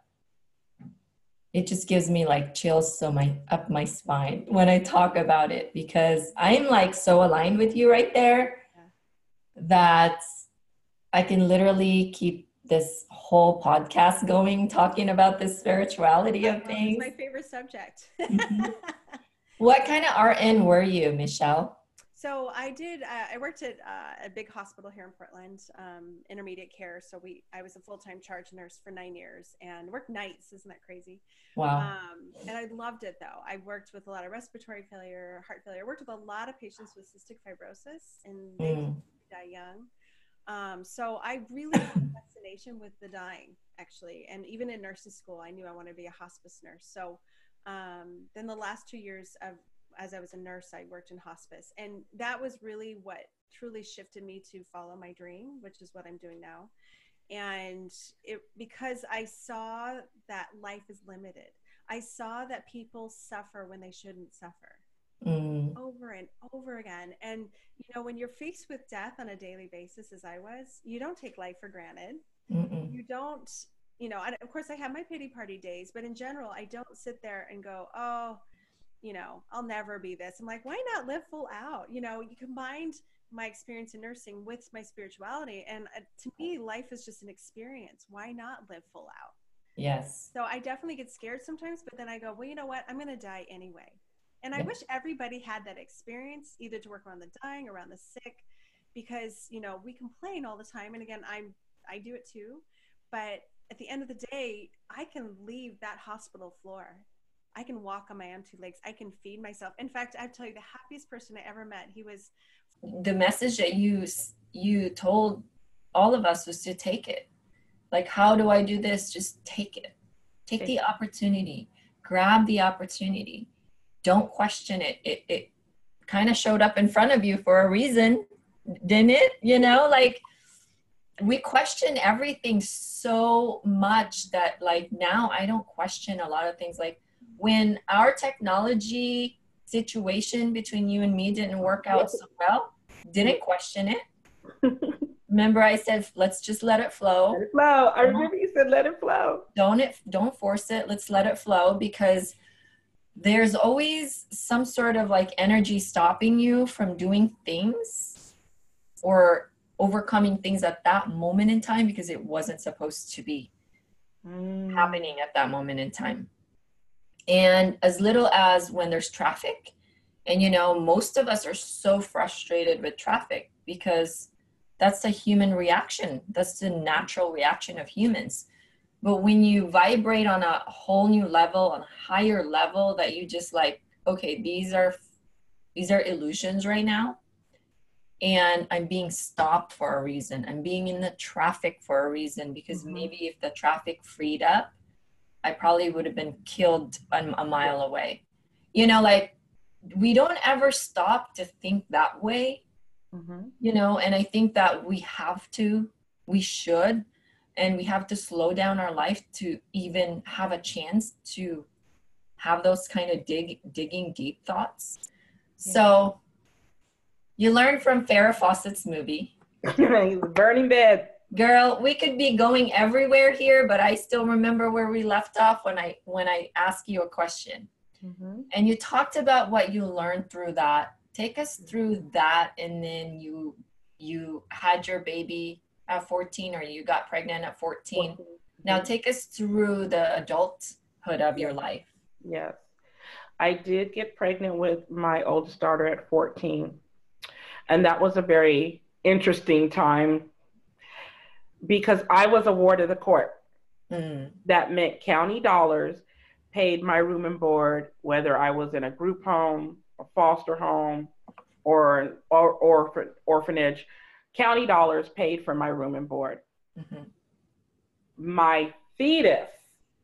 it just gives me like chills up my spine when I talk about it because I'm like so aligned with you right there that I can literally keep this whole podcast going talking about this spirituality of things. It's my favorite subject. What kind of RN were you, Michelle? So I worked at a big hospital here in Portland, intermediate care. So I was a full-time charge nurse for 9 years and worked nights. Isn't that crazy? Wow. And I loved it though. I worked with a lot of respiratory failure, heart failure. I worked with a lot of patients with cystic fibrosis and they die young. So I really had a fascination with the dying actually. And even in nursing school, I knew I wanted to be a hospice nurse. So, then the last 2 years as I was a nurse, I worked in hospice and that was really what truly shifted me to follow my dream, which is what I'm doing now. And because I saw that life is limited, I saw that people suffer when they shouldn't suffer. Over and over again. And, you know, when you're faced with death on a daily basis, as I was, you don't take life for granted. You don't, you know, of course I have my pity party days, but in general, I don't sit there and go, oh, you know, I'll never be this. I'm like, why not live full out? You know, you combined my experience in nursing with my spirituality. And to me, life is just an experience. Why not live full out? Yes. So I definitely get scared sometimes, but then I go, well, you know what? I'm going to die anyway. And I wish everybody had that experience, either to work around the dying, around the sick, because, you know, we complain all the time. And again, I do it too. But at the end of the day, I can leave that hospital floor. I can walk on my own two legs. I can feed myself. In fact, I tell you, the happiest person I ever met, he was. The message that you told all of us was to take it. Like, how do I do this? Just take it. Take the opportunity. Grab the opportunity. Don't question it. It kind of showed up in front of you for a reason, didn't it? You know, like we question everything so much that like now I don't question a lot of things. Like when our technology situation between you and me didn't work out so well, didn't question it. Remember I said, let's just let it flow. Let it flow. I remember you said, let it flow. Don't force it. Let's let it flow because there's always some sort of like energy stopping you from doing things or overcoming things at that moment in time because it wasn't supposed to be happening at that moment in time. And as little as when there's traffic, and you know, most of us are so frustrated with traffic because that's a human reaction. That's the natural reaction of humans. But when you vibrate on a whole new level, on a higher level that you just like, okay, these are illusions right now. And I'm being stopped for a reason. I'm being in the traffic for a reason, because maybe if the traffic freed up, I probably would have been killed a mile away. You know, like we don't ever stop to think that way, you know, and I think that we should. and we have to slow down our life to even have a chance to have those kind of digging deep thoughts. Yeah. So you learn from Farrah Fawcett's movie. Burning Bed. Girl, we could be going everywhere here, but I still remember where we left off when I asked you a question. Mm-hmm. And you talked about what you learned through that. Take us through that. And then you had your baby at 14, or you got pregnant at 14. Mm-hmm. Now take us through the adulthood of your life. Yes. I did get pregnant with my oldest daughter at 14. And that was a very interesting time because I was a ward of the court. Mm-hmm. That meant county dollars paid my room and board, whether I was in a group home, a foster home, or orphanage. County dollars paid for my room and board. Mm-hmm. My fetus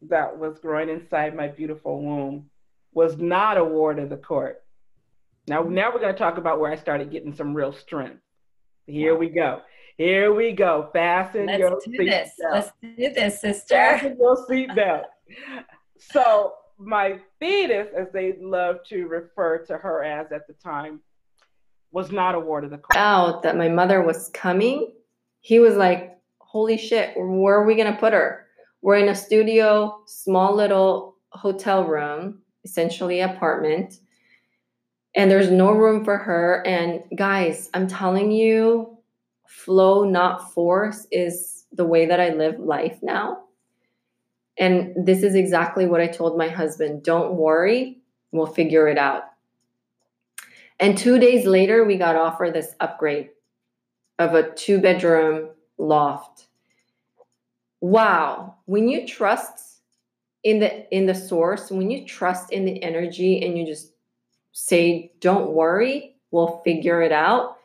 that was growing inside my beautiful womb was not a ward of the court. Now we're going to talk about where I started getting some real strength. Here we go. Let's do this, sister. Fasten your seatbelt. So my fetus, as they love to refer to her as at the time, was not a ward of the court. Out that my mother was coming, he was like, holy shit, where are we going to put her? We're in a studio, small little hotel room, essentially apartment, and there's no room for her. And guys, I'm telling you, flow, not force, is the way that I live life now. And this is exactly what I told my husband. Don't worry, we'll figure it out. And 2 days later, we got offered this upgrade of a 2-bedroom loft. Wow. When you trust in the source, when you trust in the energy and you just say, don't worry, we'll figure it out,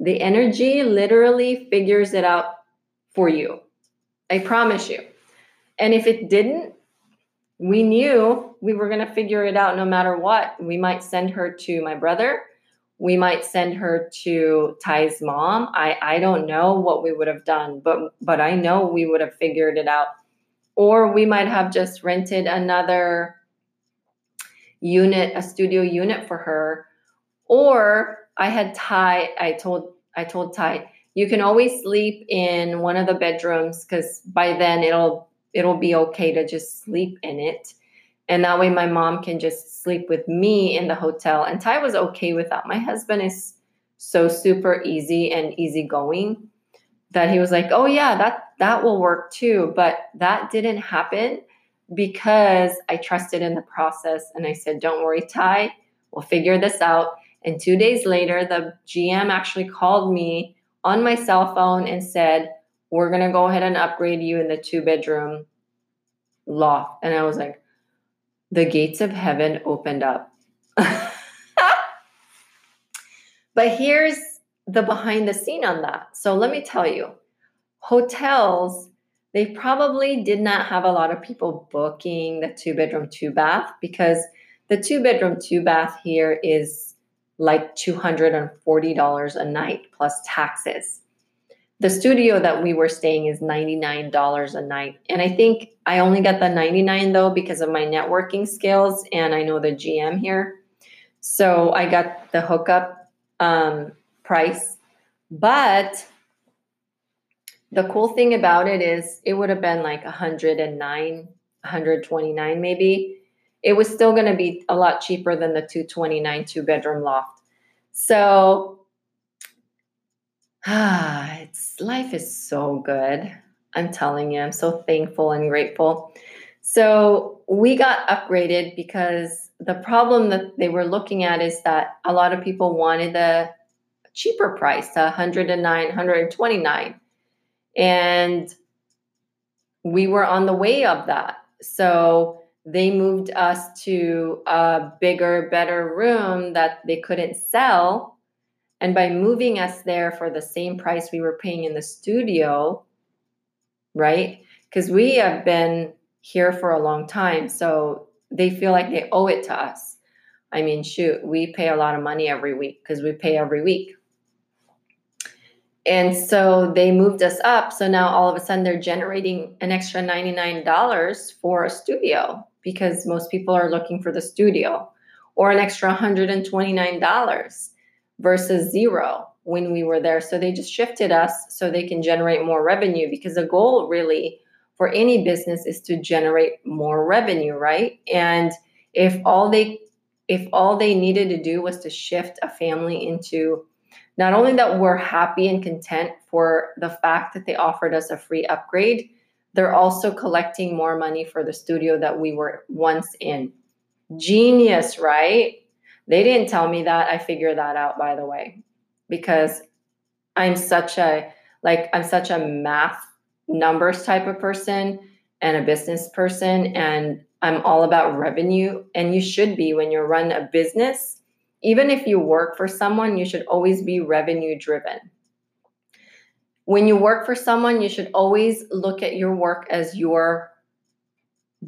the energy literally figures it out for you. I promise you. And if it didn't, we knew we were going to figure it out no matter what. We might send her to my brother. We might send her to Ty's mom. I don't know what we would have done, but I know we would have figured it out. Or we might have just rented another unit, a studio unit for her. Or I had Ty, I told Ty, you can always sleep in one of the bedrooms because by then it'll be okay to just sleep in it. And that way my mom can just sleep with me in the hotel. And Ty was okay with that. My husband is so super easy and easygoing that he was like, oh yeah, that will work too. But that didn't happen because I trusted in the process. And I said, don't worry, Ty, we'll figure this out. And 2 days later, the GM actually called me on my cell phone and said, we're going to go ahead and upgrade you in the 2-bedroom loft. And I was like, the gates of heaven opened up. But here's the behind the scene on that. So let me tell you, hotels, they probably did not have a lot of people booking the 2-bedroom, 2-bath because the 2-bedroom, 2-bath here is like $240 a night plus taxes. The studio that we were staying is $99 a night. And I think I only got the $99 though because of my networking skills and I know the GM here. So I got the hookup price. But the cool thing about it is it would have been like $109, $129 maybe. It was still going to be a lot cheaper than the $229 2-bedroom loft. So life is so good. I'm telling you, I'm so thankful and grateful. So we got upgraded because the problem that they were looking at is that a lot of people wanted the cheaper price, $109, $129. And we were on the way of that. So they moved us to a bigger, better room that they couldn't sell. And by moving us there for the same price we were paying in the studio, right? Because we have been here for a long time. So they feel like they owe it to us. I mean, shoot, we pay a lot of money every week because we pay every week. And so they moved us up. So now all of a sudden they're generating an extra $99 for a studio because most people are looking for the studio, or an extra $129 versus zero when we were there. So they just shifted us so they can generate more revenue, because the goal really for any business is to generate more revenue, right? And if all they needed to do was to shift a family into not only that we're happy and content for the fact that they offered us a free upgrade, they're also collecting more money for the studio that we were once in. Genius, right? They didn't tell me that. I figured that out, by the way, because I'm such a math numbers type of person and a business person, and I'm all about revenue. And you should be when you run a business. Even if you work for someone, you should always be revenue driven. When you work for someone, you should always look at your work as your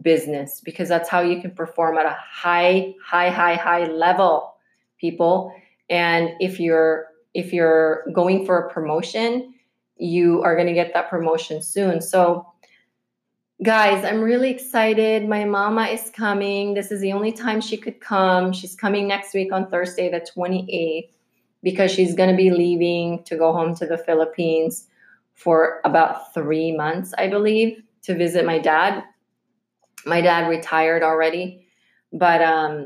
business, because that's how you can perform at a high level, people. And if you're going for a promotion, you are going to get that promotion soon. So guys, I'm really excited. My mama is coming. This is the only time she could come. She's coming next week on Thursday, the 28th, because she's going to be leaving to go home to the Philippines for about 3 months, I believe, to visit my dad. My dad retired already, but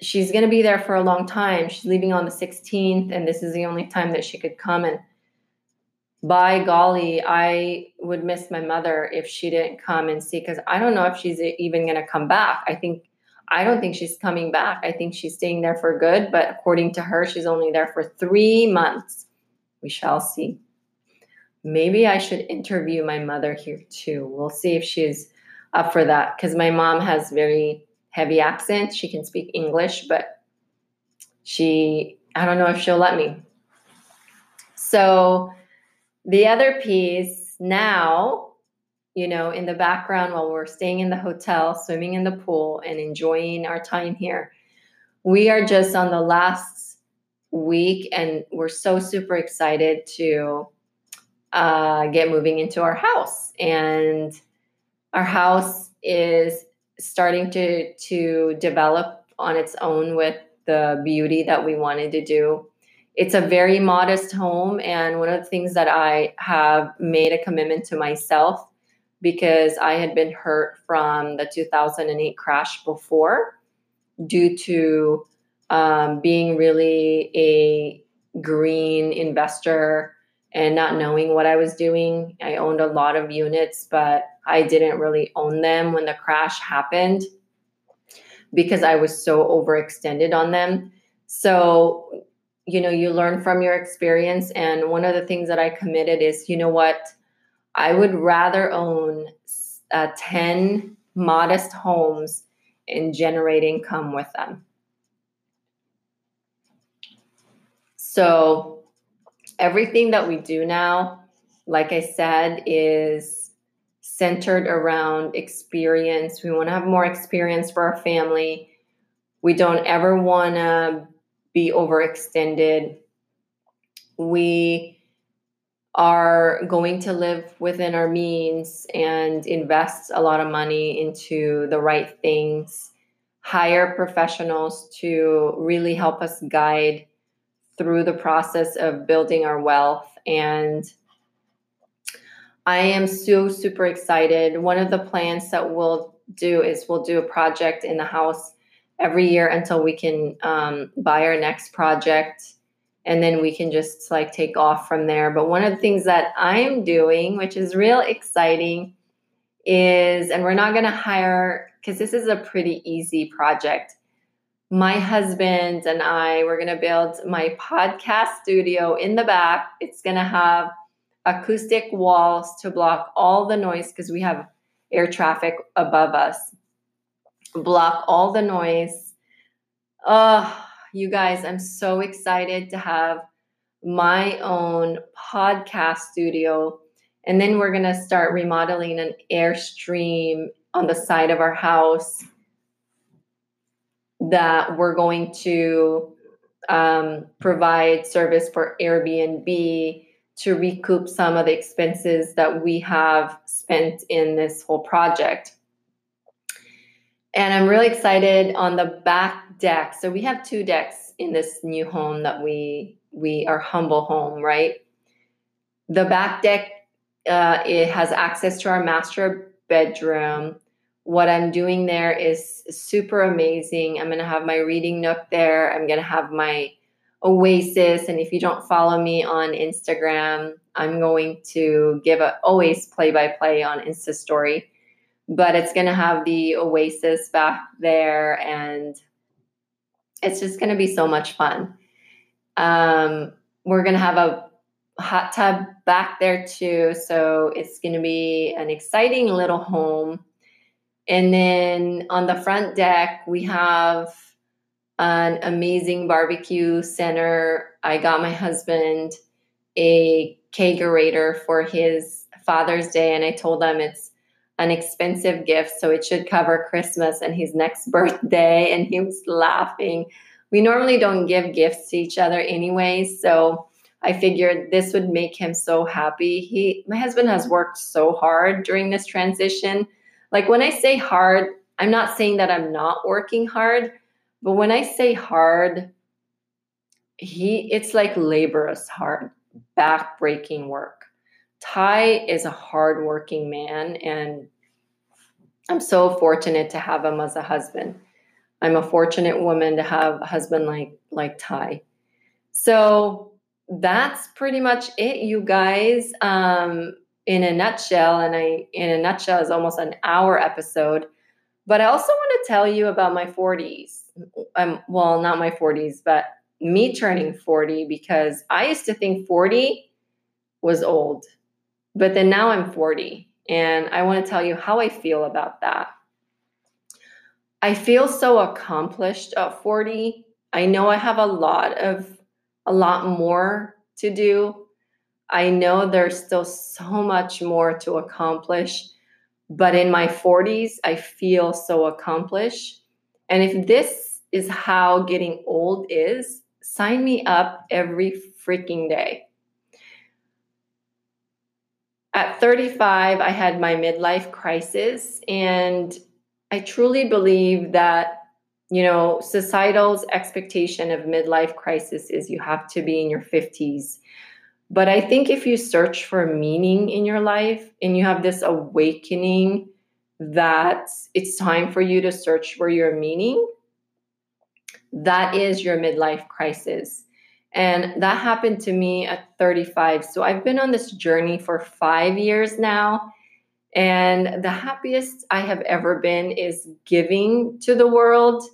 she's going to be there for a long time. She's leaving on the 16th, and this is the only time that she could come. And by golly, I would miss my mother if she didn't come and see, because I don't know if she's even going to come back. I don't think she's coming back. I think she's staying there for good, but according to her, she's only there for 3 months. We shall see. Maybe I should interview my mother here too. We'll see if she's up for that, because my mom has very heavy accent. She can speak English, but I don't know if she'll let me. So the other piece now, in the background while we're staying in the hotel, swimming in the pool and enjoying our time here, we are just on the last week, and we're so super excited to get moving into our house. And our house is starting to develop on its own with the beauty that we wanted to do. It's a very modest home, and one of the things that I have made a commitment to myself, because I had been hurt from the 2008 crash before due to being really a green investor and not knowing what I was doing. I owned a lot of units, but I didn't really own them when the crash happened because I was so overextended on them. So, you learn from your experience. And one of the things that I committed is, you know what? I would rather own 10 modest homes and generate income with them. So everything that we do now, like I said, is centered around experience. We want to have more experience for our family. We don't ever want to be overextended. We are going to live within our means and invest a lot of money into the right things, hire professionals to really help us guide through the process of building our wealth. And I am so super excited. One of the plans that we'll do is we'll do a project in the house every year until we can buy our next project. And then we can just take off from there. But one of the things that I'm doing, which is real exciting, is, and we're not going to hire, because this is a pretty easy project. My husband and I, we're going to build my podcast studio in the back. It's going to have acoustic walls to block all the noise, because we have air traffic above us. Block all the noise. Oh, you guys, I'm so excited to have my own podcast studio. And then we're going to start remodeling an Airstream on the side of our house that we're going to provide service for Airbnb to recoup some of the expenses that we have spent in this whole project. And I'm really excited on the back deck. So we have two decks in this new home that we our humble home, right? The back deck, it has access to our master bedroom. What I'm doing there is super amazing. I'm going to have my reading nook there. I'm going to have my oasis. And if you don't follow me on Instagram, I'm going to give a always play-by-play on Insta story. But it's going to have the oasis back there. And it's just going to be so much fun. We're going to have a hot tub back there too. So it's going to be an exciting little home. And then on the front deck, we have an amazing barbecue center. I got my husband a kegerator for his Father's Day, and I told him it's an expensive gift, so it should cover Christmas and his next birthday, and he was laughing. We normally don't give gifts to each other anyway, so I figured this would make him so happy. My husband has worked so hard during this transition. Like when I say hard, I'm not saying that I'm not working hard, but when I say hard, it's like laborious hard, back-breaking work. Ty is a hard-working man, and I'm so fortunate to have him as a husband. I'm a fortunate woman to have a husband like Ty. So that's pretty much it, you guys. In a nutshell, is almost an hour episode. But I also want to tell you about my 40s. Well, not my 40s, but me turning 40, because I used to think 40 was old. But then now I'm 40, and I want to tell you how I feel about that. I feel so accomplished at 40. I know I have a lot more to do. I know there's still so much more to accomplish, but in my 40s, I feel so accomplished. And if this is how getting old is, sign me up every freaking day. At 35, I had my midlife crisis, and I truly believe that, you know, societal's expectation of midlife crisis is you have to be in your 50s. But I think if you search for meaning in your life and you have this awakening that it's time for you to search for your meaning, that is your midlife crisis. And that happened to me at 35. So I've been on this journey for 5 years now. And the happiest I have ever been is giving to the world.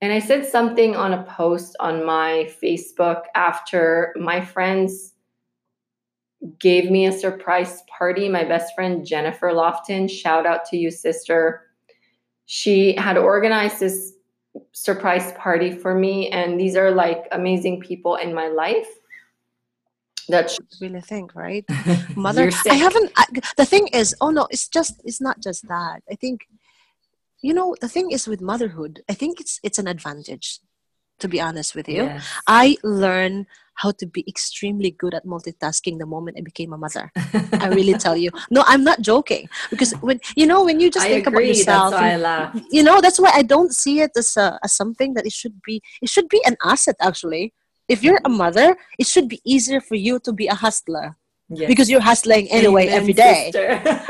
And I said something on a post on my Facebook after my friends gave me a surprise party. My best friend, Jennifer Lofton, shout out to you, sister. She had organized this surprise party for me. And these are like amazing people in my life. That's really think, right? Mother, the thing is, it's not just that. I think, the thing is with motherhood, I think it's an advantage, to be honest with you. Yes. I learn how to be extremely good at multitasking the moment I became a mother. I really tell you. No, I'm not joking. Because when you just think about yourself, that's why I laugh. That's why I don't see it as something that it should be. It should be an asset, actually. If you're a mother, it should be easier for you to be a hustler. Yes. Because you're hustling anyway. Amen, every day.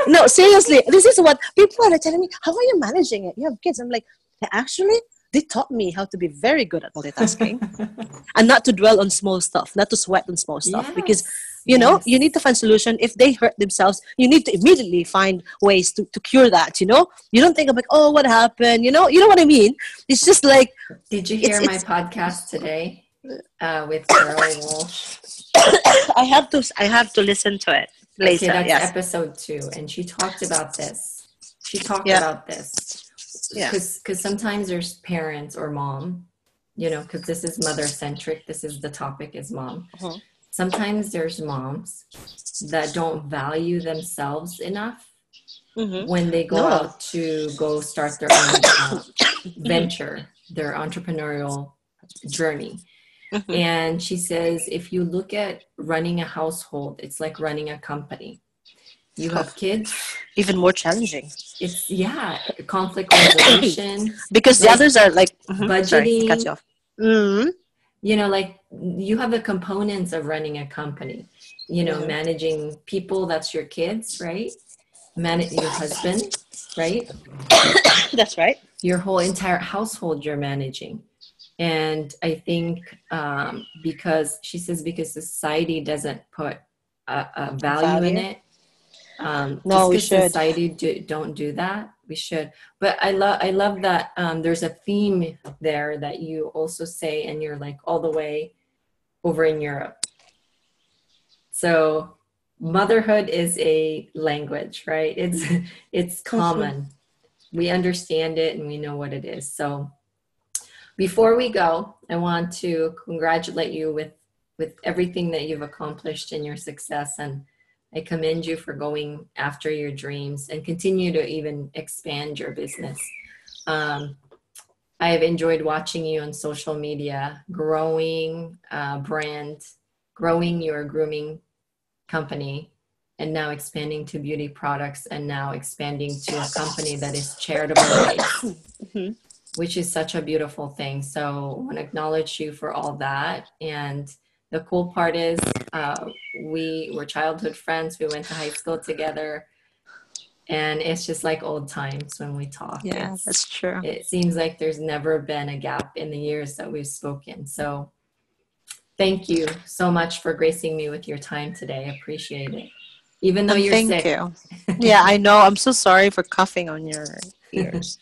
No, seriously. This is what people are telling me. How are you managing it? You have kids. I'm like, actually, they taught me how to be very good at multitasking and not to dwell on small stuff, not to sweat on small stuff. Yes. Because, you need to find solution. If they hurt themselves, you need to immediately find ways to cure that, You don't think about, oh, what happened? You know what I mean? It's just like... Did you hear my podcast today with Carol Walsh? I have to listen to it later. Okay, that's episode 2. And she talked about this. Because sometimes there's parents or mom, because this is mother-centric. This is the topic is mom. Uh-huh. Sometimes there's moms that don't value themselves enough when they go out to go start their own venture, their entrepreneurial journey. Mm-hmm. And she says, if you look at running a household, it's like running a company. You have kids. Even more challenging. It's, yeah, conflict resolution. Because the others are like, budgeting. Sorry, cut you off. Mm-hmm. You know, like you have the components of running a company, you know, mm-hmm. managing people, that's your kids, right? Manage your husband, right? That's right. Your whole entire household you're managing. And I think because she says, because society doesn't put a value in it. No, we should. Society don't do that. We should. But I love that there's a theme there that you also say, and you're like all the way over in Europe. So motherhood is a language, right? It's common. We understand it and we know what it is. So before we go, I want to congratulate you with everything that you've accomplished and your success, and I commend you for going after your dreams and continue to even expand your business. I have enjoyed watching you on social media, growing brand, growing your grooming company, and now expanding to beauty products, and now expanding to a company that is charitable rights, mm-hmm. which is such a beautiful thing. So I want to acknowledge you for all that. And the cool part is we were childhood friends. We went to high school together, and it's just like old times when we talk. Yeah, that's true. It seems like there's never been a gap in the years that we've spoken. So thank you so much for gracing me with your time today. I appreciate it. Even though you're sick. Thank you. Yeah, I know. I'm so sorry for coughing on your ears.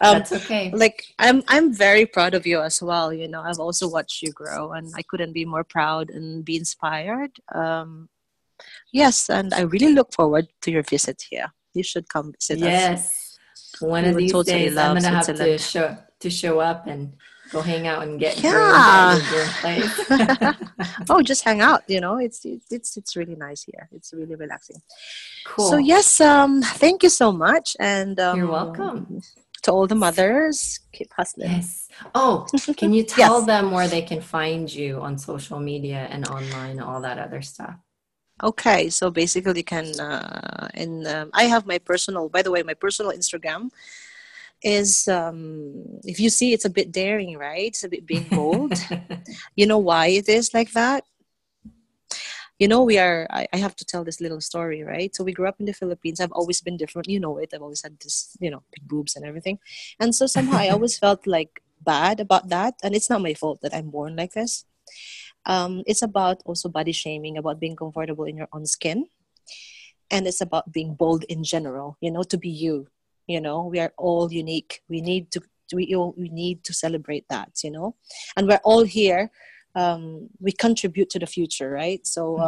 That's okay. Like, I'm very proud of you as well. You know, I've also watched you grow, and I couldn't be more proud and be inspired. Yes, and I really look forward to your visit here. You should come visit us. Yes. One of these days, I'm going to have to show up and go hang out and get your oh, just hang out, you know. It's really nice here. It's really relaxing. Cool. So yes, thank you so much, and you're welcome. To all the mothers, keep hustling. Yes. Oh, can you tell them where they can find you on social media and online, all that other stuff? Okay, so basically you can I have my personal, by the way, my personal Instagram is if you see, it's a bit daring, right? It's a bit being bold. You know why it is like that? You know, I have to tell this little story, right? So we grew up in the Philippines. I've always been different, you know it. I've always had this, you know, big boobs and everything, and so somehow I always felt like bad about that, and it's not my fault that I'm born like this. It's about also body shaming, about being comfortable in your own skin, and it's about being bold in general, you know, to be you. You know, we are all unique. We need to celebrate that, you know, and we're all here. We contribute to the future, right? So,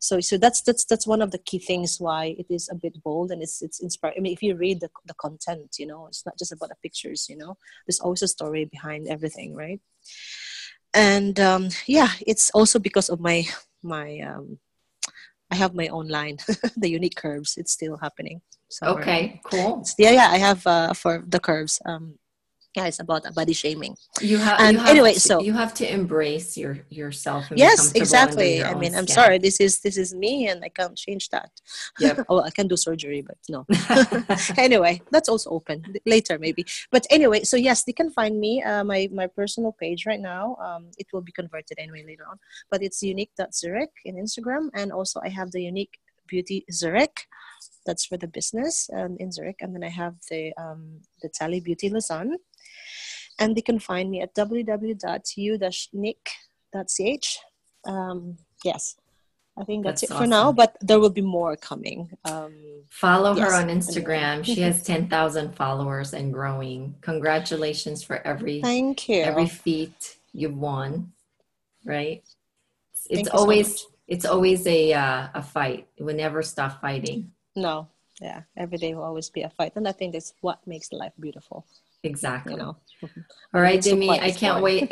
so that's one of the key things why it is a bit bold, and it's inspiring. I mean, if you read the content, you know, it's not just about the pictures, you know, there's always a story behind everything, right? And it's also because of my I have my own line, the unique curves. It's still happening. Somewhere. Okay, cool. I have for the curves. It's about body shaming. You have to embrace yourself. And yes, exactly. I mean, I'm sorry. This is me, and I can't change that. Yep. Oh, I can do surgery, but no. Anyway, that's also open later, maybe. But anyway, so yes, they can find me. My personal page right now. It will be converted anyway later on. But it's u-nick.ch in Instagram, and also I have the unique beauty Zurich. That's for the business in Zurich. And then I have the Tally Beauty Lausanne. And they can find me at www.u-nick.ch. Yes, I think that's it awesome. For now, but there will be more coming. Follow her on Instagram. She has 10,000 followers and growing. Congratulations for every feat you've won, right? It's always a fight. We never stop fighting. No. Yeah. Every day will always be a fight. And I think that's what makes life beautiful. Exactly. You know? All right, Jimmy. I can't wait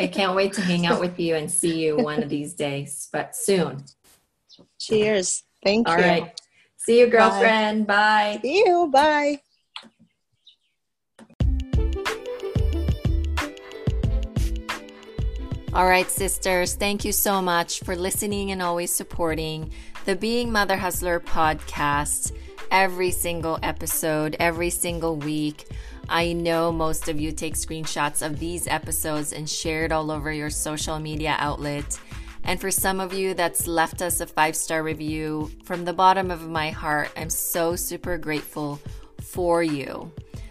to hang out with you and see you one of these days, but soon. Cheers. Thank you. All right. See you, girlfriend. Bye. See you. Bye. All right, sisters, thank you so much for listening and always supporting the Being Mother Hustler podcast. Every single episode, every single week. I know most of you take screenshots of these episodes and share it all over your social media outlet. And for some of you that's left us a 5-star review, from the bottom of my heart, I'm so super grateful for you.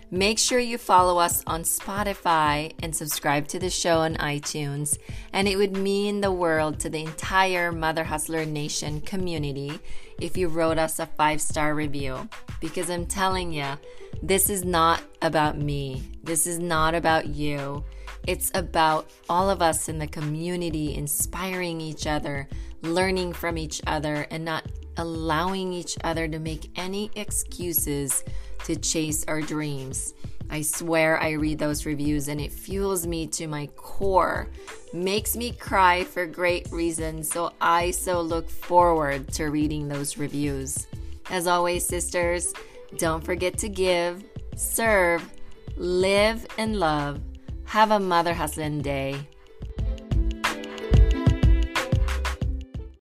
Make sure you follow us on Spotify and subscribe to the show on iTunes. And it would mean the world to the entire Mother Hustler Nation community if you wrote us a 5-star review. Because I'm telling you, this is not about me. This is not about you. It's about all of us in the community inspiring each other, learning from each other, and not allowing each other to make any excuses to chase our dreams. I swear I read those reviews and it fuels me to my core, makes me cry for great reasons, so I so look forward to reading those reviews. As always, sisters, don't forget to give, serve, live, and love. Have a mother hustling day.